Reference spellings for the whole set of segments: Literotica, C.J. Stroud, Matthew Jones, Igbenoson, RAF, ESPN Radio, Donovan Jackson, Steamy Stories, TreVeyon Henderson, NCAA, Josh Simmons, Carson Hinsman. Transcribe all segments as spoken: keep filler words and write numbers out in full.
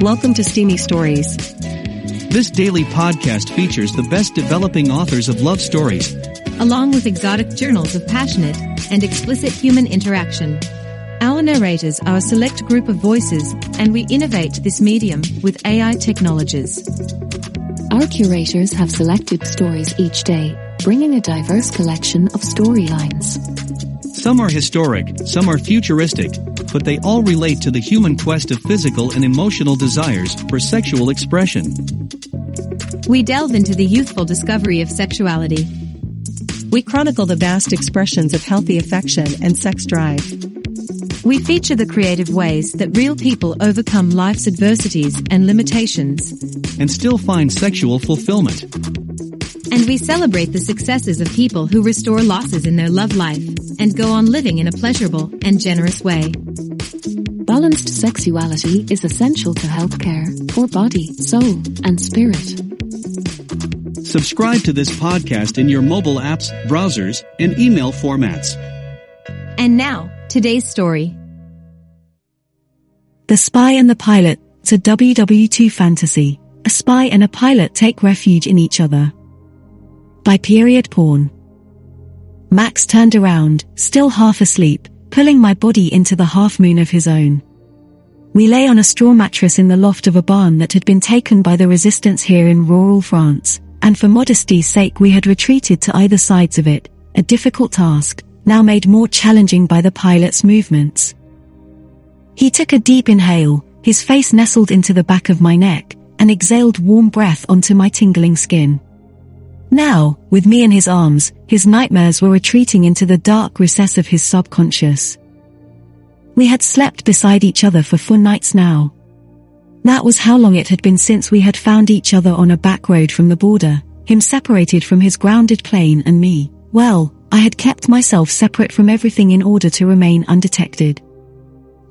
Welcome to Steamy Stories. This daily podcast features the best developing authors of love stories, along with exotic journals of passionate and explicit human interaction. Our narrators are a select group of voices, and we innovate this medium with A I technologies. Our curators have selected stories each day, bringing a diverse collection of storylines. Some are historic, some are futuristic, but they all relate to the human quest of physical and emotional desires for sexual expression. We delve into the youthful discovery of sexuality. We chronicle the vast expressions of healthy affection and sex drive. We feature the creative ways that real people overcome life's adversities and limitations, and still find sexual fulfillment. And we celebrate the successes of people who restore losses in their love life and go on living in a pleasurable and generous way. Balanced sexuality is essential to healthcare for body, soul, and spirit. Subscribe to this podcast in your mobile apps, browsers, and email formats. And now, today's story. The Spy and the Pilot. It's a W W two fantasy. A spy and a pilot take refuge in each other. By Period Porn. Max turned around, still half asleep, pulling my body into the half moon of his own. We lay on a straw mattress in the loft of a barn that had been taken by the resistance here in rural France, and for modesty's sake we had retreated to either sides of it, a difficult task, now made more challenging by the pilot's movements. He took a deep inhale, his face nestled into the back of my neck, and exhaled warm breath onto my tingling skin. Now, with me in his arms, his nightmares were retreating into the dark recess of his subconscious. We had slept beside each other for four nights now. That was how long it had been since we had found each other on a back road from the border, him separated from his grounded plane and me. Well, I had kept myself separate from everything in order to remain undetected.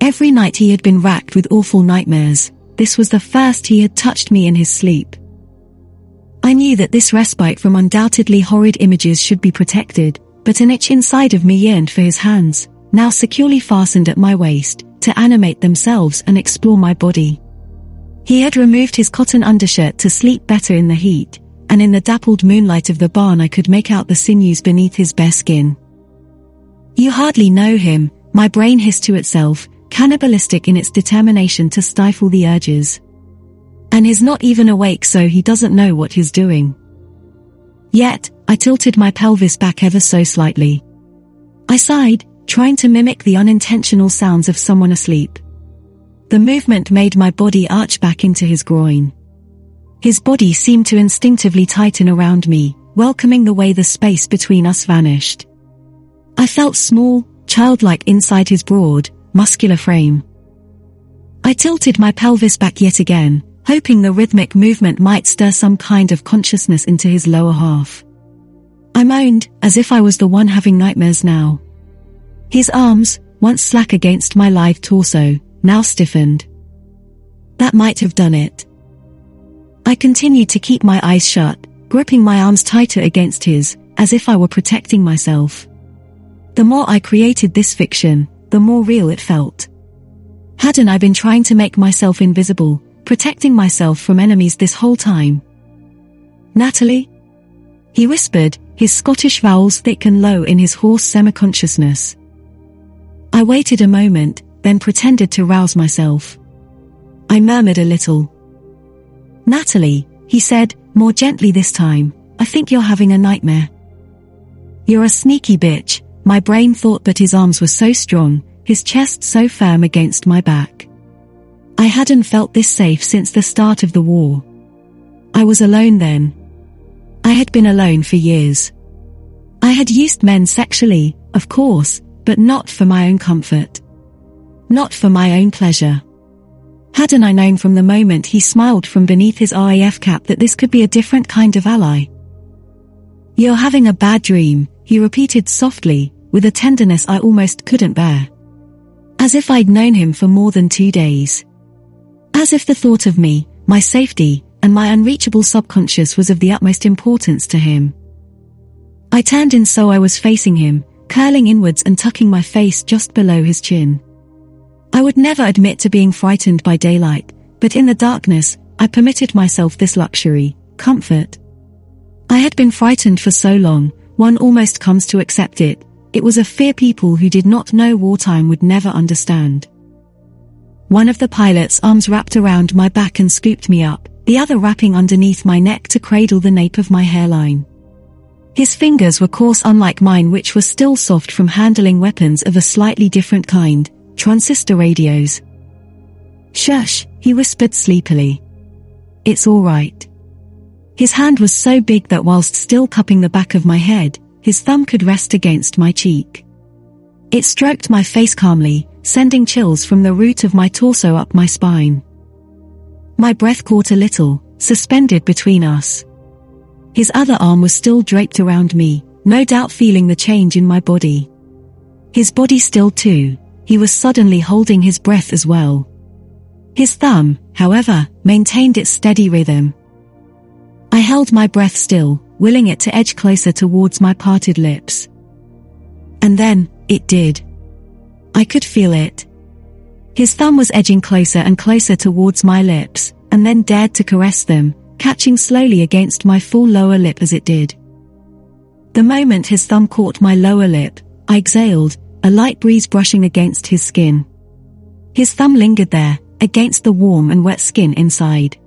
Every night he had been racked with awful nightmares. This was the first he had touched me in his sleep. I knew that this respite from undoubtedly horrid images should be protected, but an itch inside of me yearned for his hands, now securely fastened at my waist, to animate themselves and explore my body. He had removed his cotton undershirt to sleep better in the heat, and in the dappled moonlight of the barn I could make out the sinews beneath his bare skin. "You hardly know him," my brain hissed to itself, cannibalistic in its determination to stifle the urges. "And he's not even awake, so he doesn't know what he's doing." Yet, I tilted my pelvis back ever so slightly. I sighed, trying to mimic the unintentional sounds of someone asleep. The movement made my body arch back into his groin. His body seemed to instinctively tighten around me, welcoming the way the space between us vanished. I felt small, childlike inside his broad, muscular frame. I tilted my pelvis back yet again, hoping the rhythmic movement might stir some kind of consciousness into his lower half. I moaned, as if I was the one having nightmares now. His arms, once slack against my lithe torso, now stiffened. That might have done it. I continued to keep my eyes shut, gripping my arms tighter against his, as if I were protecting myself. The more I created this fiction, the more real it felt. Hadn't I been trying to make myself invisible, protecting myself from enemies this whole time? "Natalie?" he whispered, his Scottish vowels thick and low in his hoarse semi-consciousness. I waited a moment, then pretended to rouse myself. I murmured a little. "Natalie," he said, more gently this time, "I think you're having a nightmare." "You're a sneaky bitch," my brain thought, but his arms were so strong, his chest so firm against my back. I hadn't felt this safe since the start of the war. I was alone then. I had been alone for years. I had used men sexually, of course, but not for my own comfort. Not for my own pleasure. Hadn't I known from the moment he smiled from beneath his R A F cap that this could be a different kind of ally? "You're having a bad dream," he repeated softly, with a tenderness I almost couldn't bear. As if I'd known him for more than two days. As if the thought of me, my safety, and my unreachable subconscious was of the utmost importance to him. I turned in so I was facing him, curling inwards and tucking my face just below his chin. I would never admit to being frightened by daylight, but in the darkness, I permitted myself this luxury, comfort. I had been frightened for so long, one almost comes to accept it. It was a fear people who did not know wartime would never understand. One of the pilot's arms wrapped around my back and scooped me up, the other wrapping underneath my neck to cradle the nape of my hairline. His fingers were coarse, unlike mine, which were still soft from handling weapons of a slightly different kind, transistor radios. "Shush," he whispered sleepily. "It's all right." His hand was so big that whilst still cupping the back of my head, his thumb could rest against my cheek. It stroked my face calmly, sending chills from the root of my torso up my spine. My breath caught a little, suspended between us. His other arm was still draped around me, no doubt feeling the change in my body. His body still too, he was suddenly holding his breath as well. His thumb, however, maintained its steady rhythm. I held my breath still, willing it to edge closer towards my parted lips. And then, it did. I could feel it. His thumb was edging closer and closer towards my lips, and then dared to caress them, catching slowly against my full lower lip as it did. The moment his thumb caught my lower lip, I exhaled, a light breeze brushing against his skin. His thumb lingered there, against the warm and wet skin inside.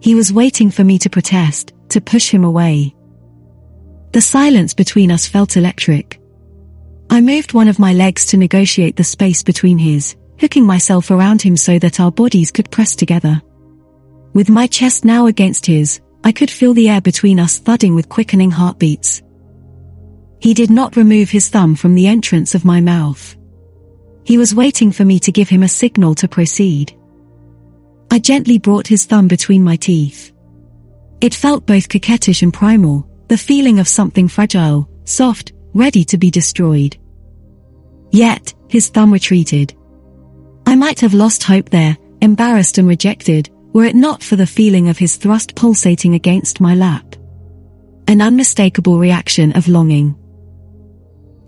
He was waiting for me to protest, to push him away. The silence between us felt electric. I moved one of my legs to negotiate the space between his, hooking myself around him so that our bodies could press together. With my chest now against his, I could feel the air between us thudding with quickening heartbeats. He did not remove his thumb from the entrance of my mouth. He was waiting for me to give him a signal to proceed. I gently brought his thumb between my teeth. It felt both coquettish and primal, the feeling of something fragile, soft, ready to be destroyed. Yet, his thumb retreated. I might have lost hope there, embarrassed and rejected, were it not for the feeling of his thrust pulsating against my lap. An unmistakable reaction of longing.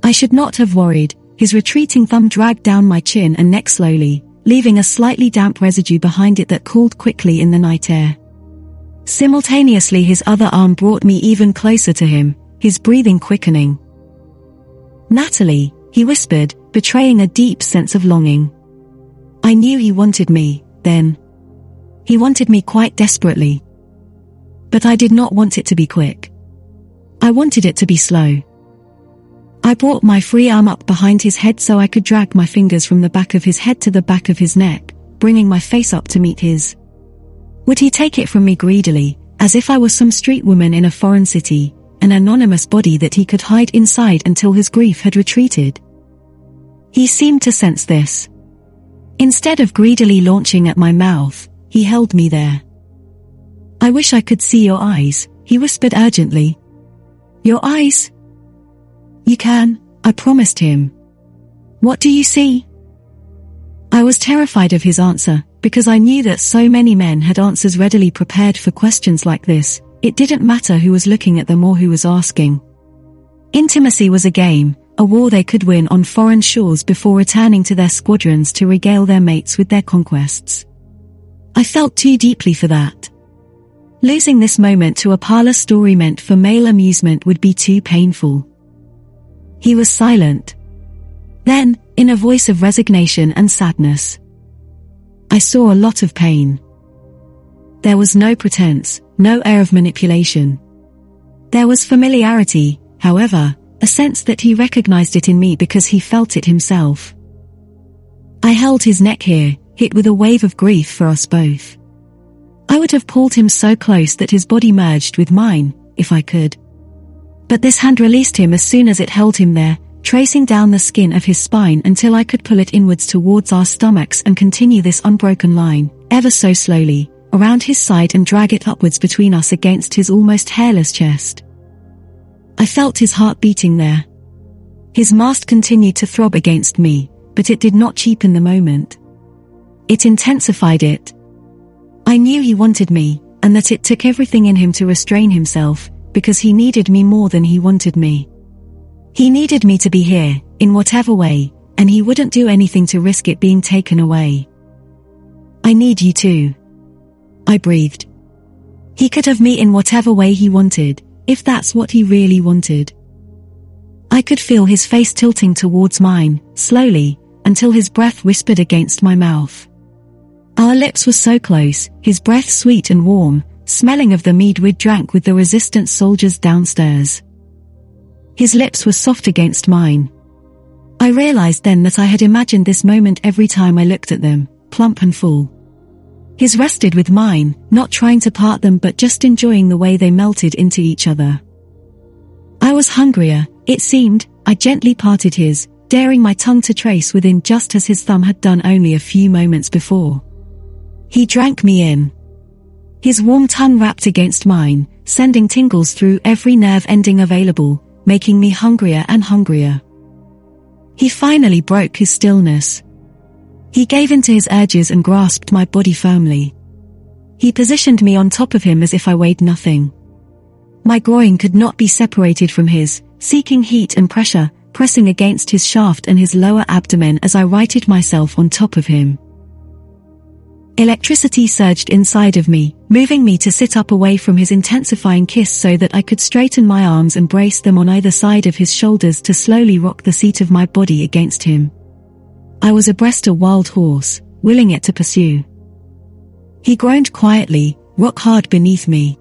I should not have worried. His retreating thumb dragged down my chin and neck slowly, leaving a slightly damp residue behind it that cooled quickly in the night air. Simultaneously, his other arm brought me even closer to him, his breathing quickening. "Natalie," he whispered, betraying a deep sense of longing. I knew he wanted me, then. He wanted me quite desperately. But I did not want it to be quick. I wanted it to be slow. I brought my free arm up behind his head so I could drag my fingers from the back of his head to the back of his neck, bringing my face up to meet his. Would he take it from me greedily, as if I were some street woman in a foreign city? An anonymous body that he could hide inside until his grief had retreated. He seemed to sense this. Instead of greedily launching at my mouth, he held me there. "I wish I could see your eyes," he whispered urgently. "Your eyes?" "You can," I promised him. "What do you see?" I was terrified of his answer, because I knew that so many men had answers readily prepared for questions like this. It didn't matter who was looking at them or who was asking. Intimacy was a game, a war they could win on foreign shores before returning to their squadrons to regale their mates with their conquests. I felt too deeply for that. Losing this moment to a parlor story meant for male amusement would be too painful. He was silent. Then, in a voice of resignation and sadness, "I saw a lot of pain." There was no pretense, no air of manipulation. There was familiarity, however, a sense that he recognized it in me because he felt it himself. I held his neck here, hit with a wave of grief for us both. I would have pulled him so close that his body merged with mine, if I could. But this hand released him as soon as it held him there, tracing down the skin of his spine until I could pull it inwards towards our stomachs and continue this unbroken line, ever so slowly, around his side and drag it upwards between us against his almost hairless chest. I felt his heart beating there. His mast continued to throb against me, but it did not cheapen the moment. It intensified it. I knew he wanted me, and that it took everything in him to restrain himself, because he needed me more than he wanted me. He needed me to be here, in whatever way, and he wouldn't do anything to risk it being taken away. I need you too. I breathed. He could have me in whatever way he wanted, if that's what he really wanted. I could feel his face tilting towards mine, slowly, until his breath whispered against my mouth. Our lips were so close, his breath sweet and warm, smelling of the mead we'd drank with the resistance soldiers downstairs. His lips were soft against mine. I realized then that I had imagined this moment every time I looked at them, plump and full. His rested with mine, not trying to part them but just enjoying the way they melted into each other. I was hungrier, it seemed. I gently parted his, daring my tongue to trace within just as his thumb had done only a few moments before. He drank me in. His warm tongue wrapped against mine, sending tingles through every nerve ending available, making me hungrier and hungrier. He finally broke his stillness. He gave in to his urges and grasped my body firmly. He positioned me on top of him as if I weighed nothing. My groin could not be separated from his, seeking heat and pressure, pressing against his shaft and his lower abdomen as I righted myself on top of him. Electricity surged inside of me, moving me to sit up away from his intensifying kiss so that I could straighten my arms and brace them on either side of his shoulders to slowly rock the seat of my body against him. I was abreast a wild horse, willing it to pursue. He groaned quietly, rock hard beneath me.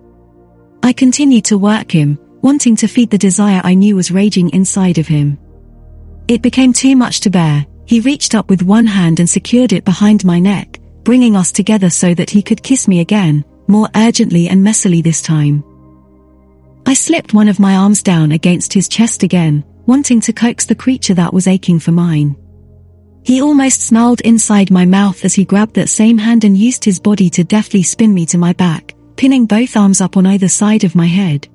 I continued to work him, wanting to feed the desire I knew was raging inside of him. It became too much to bear. He reached up with one hand and secured it behind my neck, bringing us together so that he could kiss me again, more urgently and messily this time. I slipped one of my arms down against his chest again, wanting to coax the creature that was aching for mine. He almost snarled inside my mouth as he grabbed that same hand and used his body to deftly spin me to my back, pinning both arms up on either side of my head.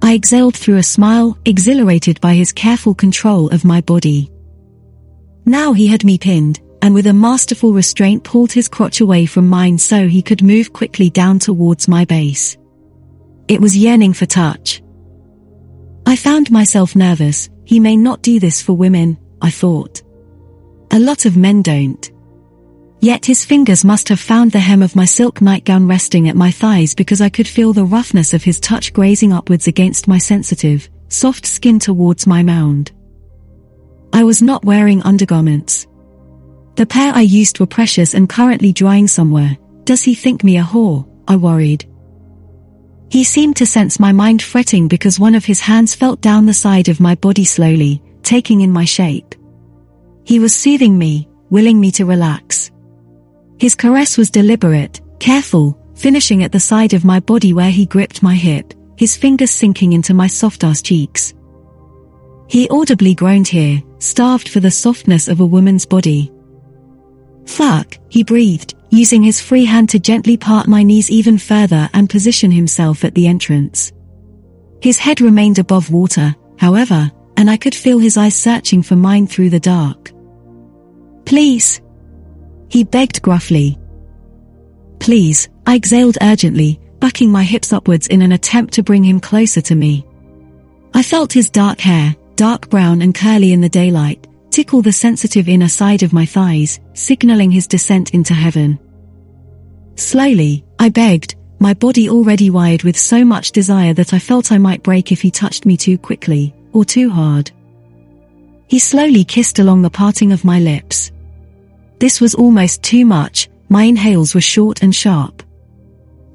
I exhaled through a smile, exhilarated by his careful control of my body. Now he had me pinned, and with a masterful restraint pulled his crotch away from mine so he could move quickly down towards my base. It was yearning for touch. I found myself nervous. He may not do this for women, I thought. A lot of men don't. Yet his fingers must have found the hem of my silk nightgown resting at my thighs because I could feel the roughness of his touch grazing upwards against my sensitive, soft skin towards my mound. I was not wearing undergarments. The pair I used were precious and currently drying somewhere. Does he think me a whore? I worried. He seemed to sense my mind fretting because one of his hands felt down the side of my body slowly, taking in my shape. He was soothing me, willing me to relax. His caress was deliberate, careful, finishing at the side of my body where he gripped my hip, his fingers sinking into my soft-ass cheeks. He audibly groaned here, starved for the softness of a woman's body. Fuck, he breathed, using his free hand to gently part my knees even further and position himself at the entrance. His head remained above water, however, and I could feel his eyes searching for mine through the dark. Please. He begged gruffly. Please, I exhaled urgently, bucking my hips upwards in an attempt to bring him closer to me. I felt his dark hair, dark brown and curly in the daylight, tickle the sensitive inner side of my thighs, signaling his descent into heaven. Slowly, I begged, my body already wired with so much desire that I felt I might break if he touched me too quickly. Or too hard. He slowly kissed along the parting of my lips. This was almost too much. My inhales were short and sharp.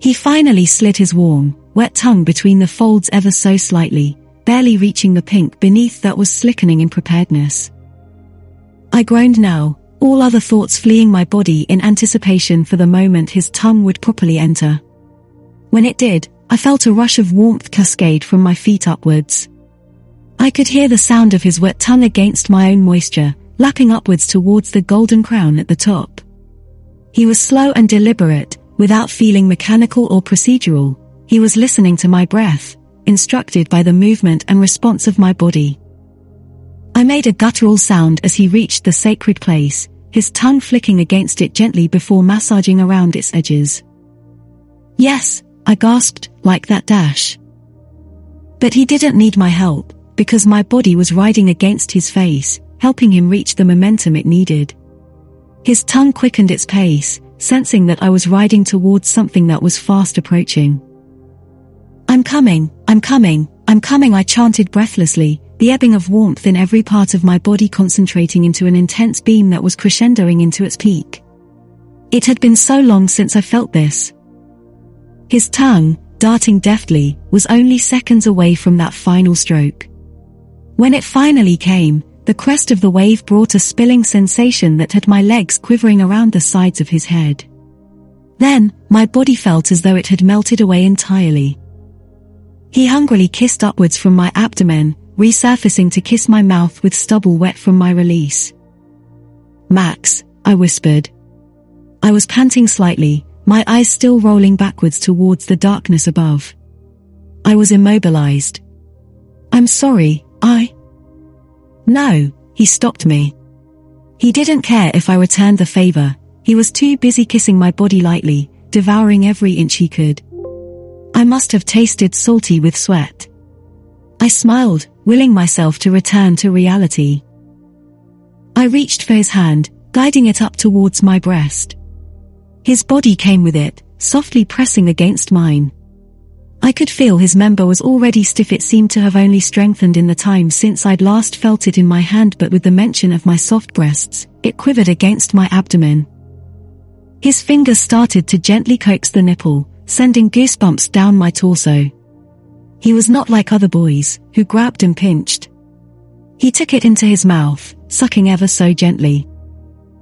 He finally slid his warm, wet tongue between the folds ever so slightly, barely reaching the pink beneath that was slickening in preparedness. I groaned now, all other thoughts fleeing my body in anticipation for the moment his tongue would properly enter. When it did, I felt a rush of warmth cascade from my feet upwards. I could hear the sound of his wet tongue against my own moisture, lapping upwards towards the golden crown at the top. He was slow and deliberate, without feeling mechanical or procedural. He was listening to my breath, instructed by the movement and response of my body. I made a guttural sound as he reached the sacred place, his tongue flicking against it gently before massaging around its edges. Yes, I gasped, like that dash. But he didn't need my help, because my body was riding against his face, helping him reach the momentum it needed. His tongue quickened its pace, sensing that I was riding towards something that was fast approaching. "I'm coming, I'm coming, I'm coming," I chanted breathlessly, the ebbing of warmth in every part of my body concentrating into an intense beam that was crescendoing into its peak. It had been so long since I felt this. His tongue, darting deftly, was only seconds away from that final stroke. When it finally came, the crest of the wave brought a spilling sensation that had my legs quivering around the sides of his head. Then, my body felt as though it had melted away entirely. He hungrily kissed upwards from my abdomen, resurfacing to kiss my mouth with stubble wet from my release. "Max," I whispered. I was panting slightly, my eyes still rolling backwards towards the darkness above. I was immobilized. "I'm sorry, I..." No, he stopped me. He didn't care if I returned the favor, he was too busy kissing my body lightly, devouring every inch he could. I must have tasted salty with sweat. I smiled, willing myself to return to reality. I reached for his hand, guiding it up towards my breast. His body came with it, softly pressing against mine. I could feel his member was already stiff. It seemed to have only strengthened in the time since I'd last felt it in my hand, but with the mention of my soft breasts, it quivered against my abdomen. His fingers started to gently coax the nipple, sending goosebumps down my torso. He was not like other boys, who grabbed and pinched. He took it into his mouth, sucking ever so gently.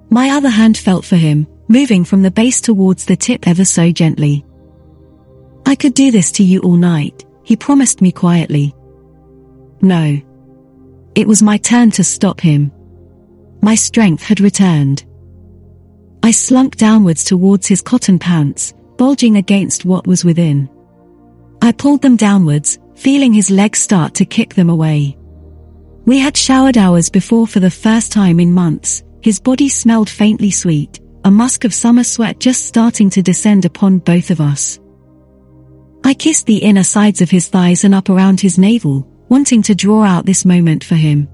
My other hand felt for him, moving from the base towards the tip ever so gently. "I could do this to you all night," he promised me quietly. No. It was my turn to stop him. My strength had returned. I slunk downwards towards his cotton pants, bulging against what was within. I pulled them downwards, feeling his legs start to kick them away. We had showered hours before for the first time in months. His body smelled faintly sweet, a musk of summer sweat just starting to descend upon both of us. I kissed the inner sides of his thighs and up around his navel, wanting to draw out this moment for him.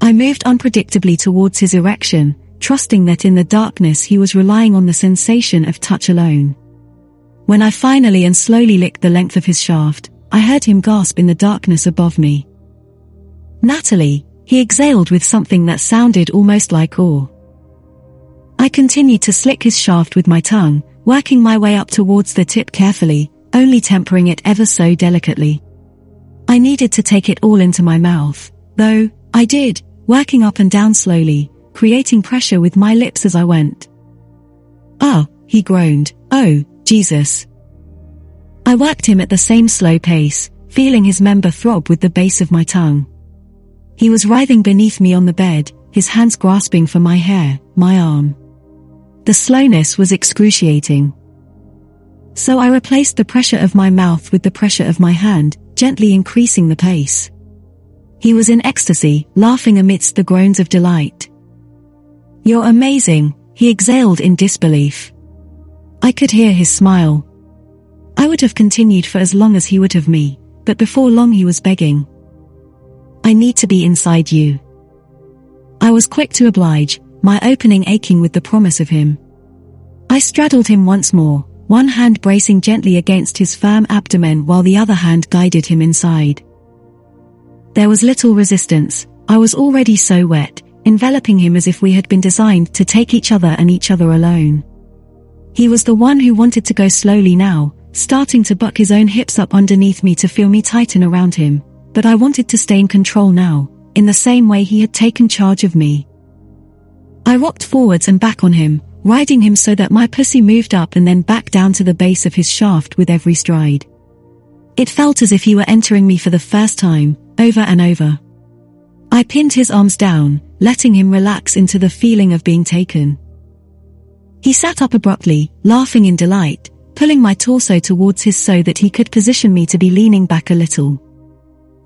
I moved unpredictably towards his erection, trusting that in the darkness he was relying on the sensation of touch alone. When I finally and slowly licked the length of his shaft, I heard him gasp in the darkness above me. "Natalie," he exhaled with something that sounded almost like awe. I continued to slick his shaft with my tongue, working my way up towards the tip carefully, only tempering it ever so delicately. I needed to take it all into my mouth, though. I did, working up and down slowly, creating pressure with my lips as I went. "Ah," he groaned, "oh, Jesus." I worked him at the same slow pace, feeling his member throb with the base of my tongue. He was writhing beneath me on the bed, his hands grasping for my hair, my arm. The slowness was excruciating. So I replaced the pressure of my mouth with the pressure of my hand, gently increasing the pace. He was in ecstasy, laughing amidst the groans of delight. "You're amazing," he exhaled in disbelief. I could hear his smile. I would have continued for as long as he would have me, but before long he was begging. "I need to be inside you." I was quick to oblige, my opening aching with the promise of him. I straddled him once more, one hand bracing gently against his firm abdomen while the other hand guided him inside. There was little resistance. I was already so wet, enveloping him as if we had been designed to take each other and each other alone. He was the one who wanted to go slowly now, starting to buck his own hips up underneath me to feel me tighten around him, but I wanted to stay in control now, in the same way he had taken charge of me. I rocked forwards and back on him, riding him so that my pussy moved up and then back down to the base of his shaft with every stride. It felt as if he were entering me for the first time, over and over. I pinned his arms down, letting him relax into the feeling of being taken. He sat up abruptly, laughing in delight, pulling my torso towards his so that he could position me to be leaning back a little.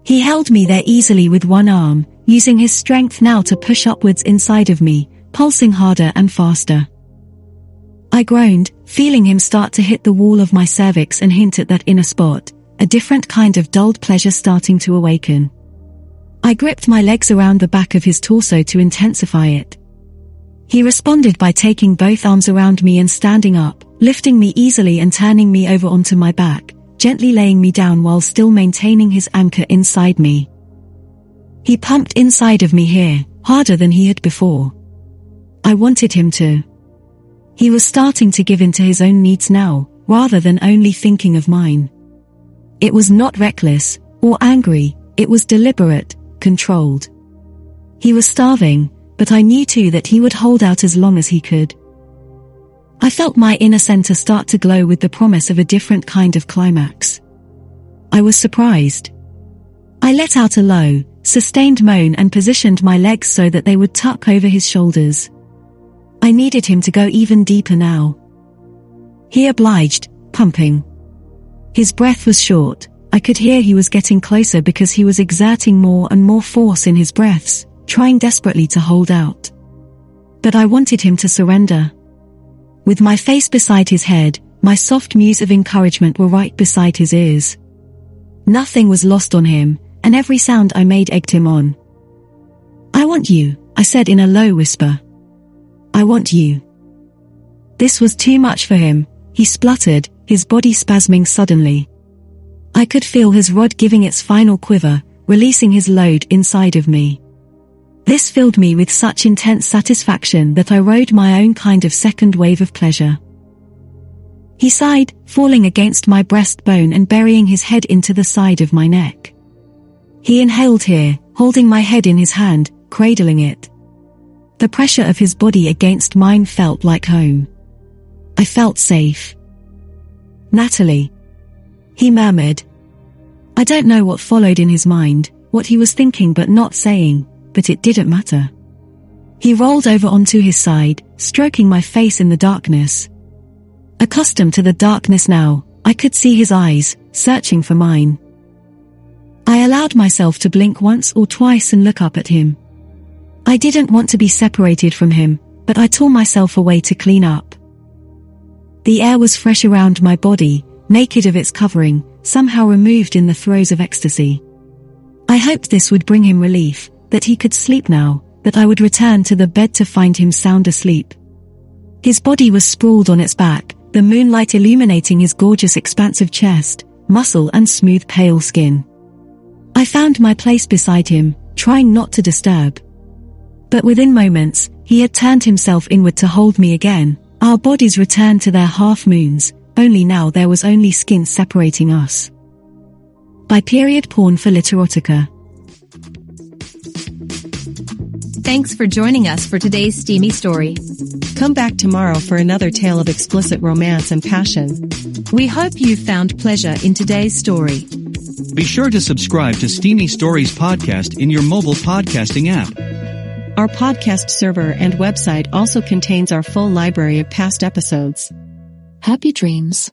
He held me there easily with one arm, using his strength now to push upwards inside of me, pulsing harder and faster. I groaned, feeling him start to hit the wall of my cervix and hint at that inner spot, a different kind of dulled pleasure starting to awaken. I gripped my legs around the back of his torso to intensify it. He responded by taking both arms around me and standing up, lifting me easily and turning me over onto my back, gently laying me down while still maintaining his anchor inside me. He pumped inside of me here, harder than he had before. I wanted him to. He was starting to give in to his own needs now, rather than only thinking of mine. It was not reckless, or angry, it was deliberate, controlled. He was starving, but I knew too that he would hold out as long as he could. I felt my inner center start to glow with the promise of a different kind of climax. I was surprised. I let out a low, sustained moan and positioned my legs so that they would tuck over his shoulders. I needed him to go even deeper now. He obliged, pumping. His breath was short. I could hear he was getting closer because he was exerting more and more force in his breaths, trying desperately to hold out. But I wanted him to surrender. With my face beside his head, my soft mews of encouragement were right beside his ears. Nothing was lost on him, and every sound I made egged him on. "I want you," I said in a low whisper. "I want you." This was too much for him. He spluttered, his body spasming suddenly. I could feel his rod giving its final quiver, releasing his load inside of me. This filled me with such intense satisfaction that I rode my own kind of second wave of pleasure. He sighed, falling against my breastbone and burying his head into the side of my neck. He inhaled here, holding my head in his hand, cradling it. The pressure of his body against mine felt like home. I felt safe. "Natalie," he murmured. I don't know what followed in his mind, what he was thinking but not saying, but it didn't matter. He rolled over onto his side, stroking my face in the darkness. Accustomed to the darkness now, I could see his eyes, searching for mine. I allowed myself to blink once or twice and look up at him. I didn't want to be separated from him, but I tore myself away to clean up. The air was fresh around my body, naked of its covering, somehow removed in the throes of ecstasy. I hoped this would bring him relief, that he could sleep now, that I would return to the bed to find him sound asleep. His body was sprawled on its back, the moonlight illuminating his gorgeous expansive chest, muscle and smooth pale skin. I found my place beside him, trying not to disturb. But within moments, he had turned himself inward to hold me again. Our bodies returned to their half-moons, only now there was only skin separating us. By Period Porn for Literotica. Thanks for joining us for today's steamy story. Come back tomorrow for another tale of explicit romance and passion. We hope you found pleasure in today's story. Be sure to subscribe to Steamy Stories podcast in your mobile podcasting app. Our podcast server and website also contains our full library of past episodes. Happy dreams.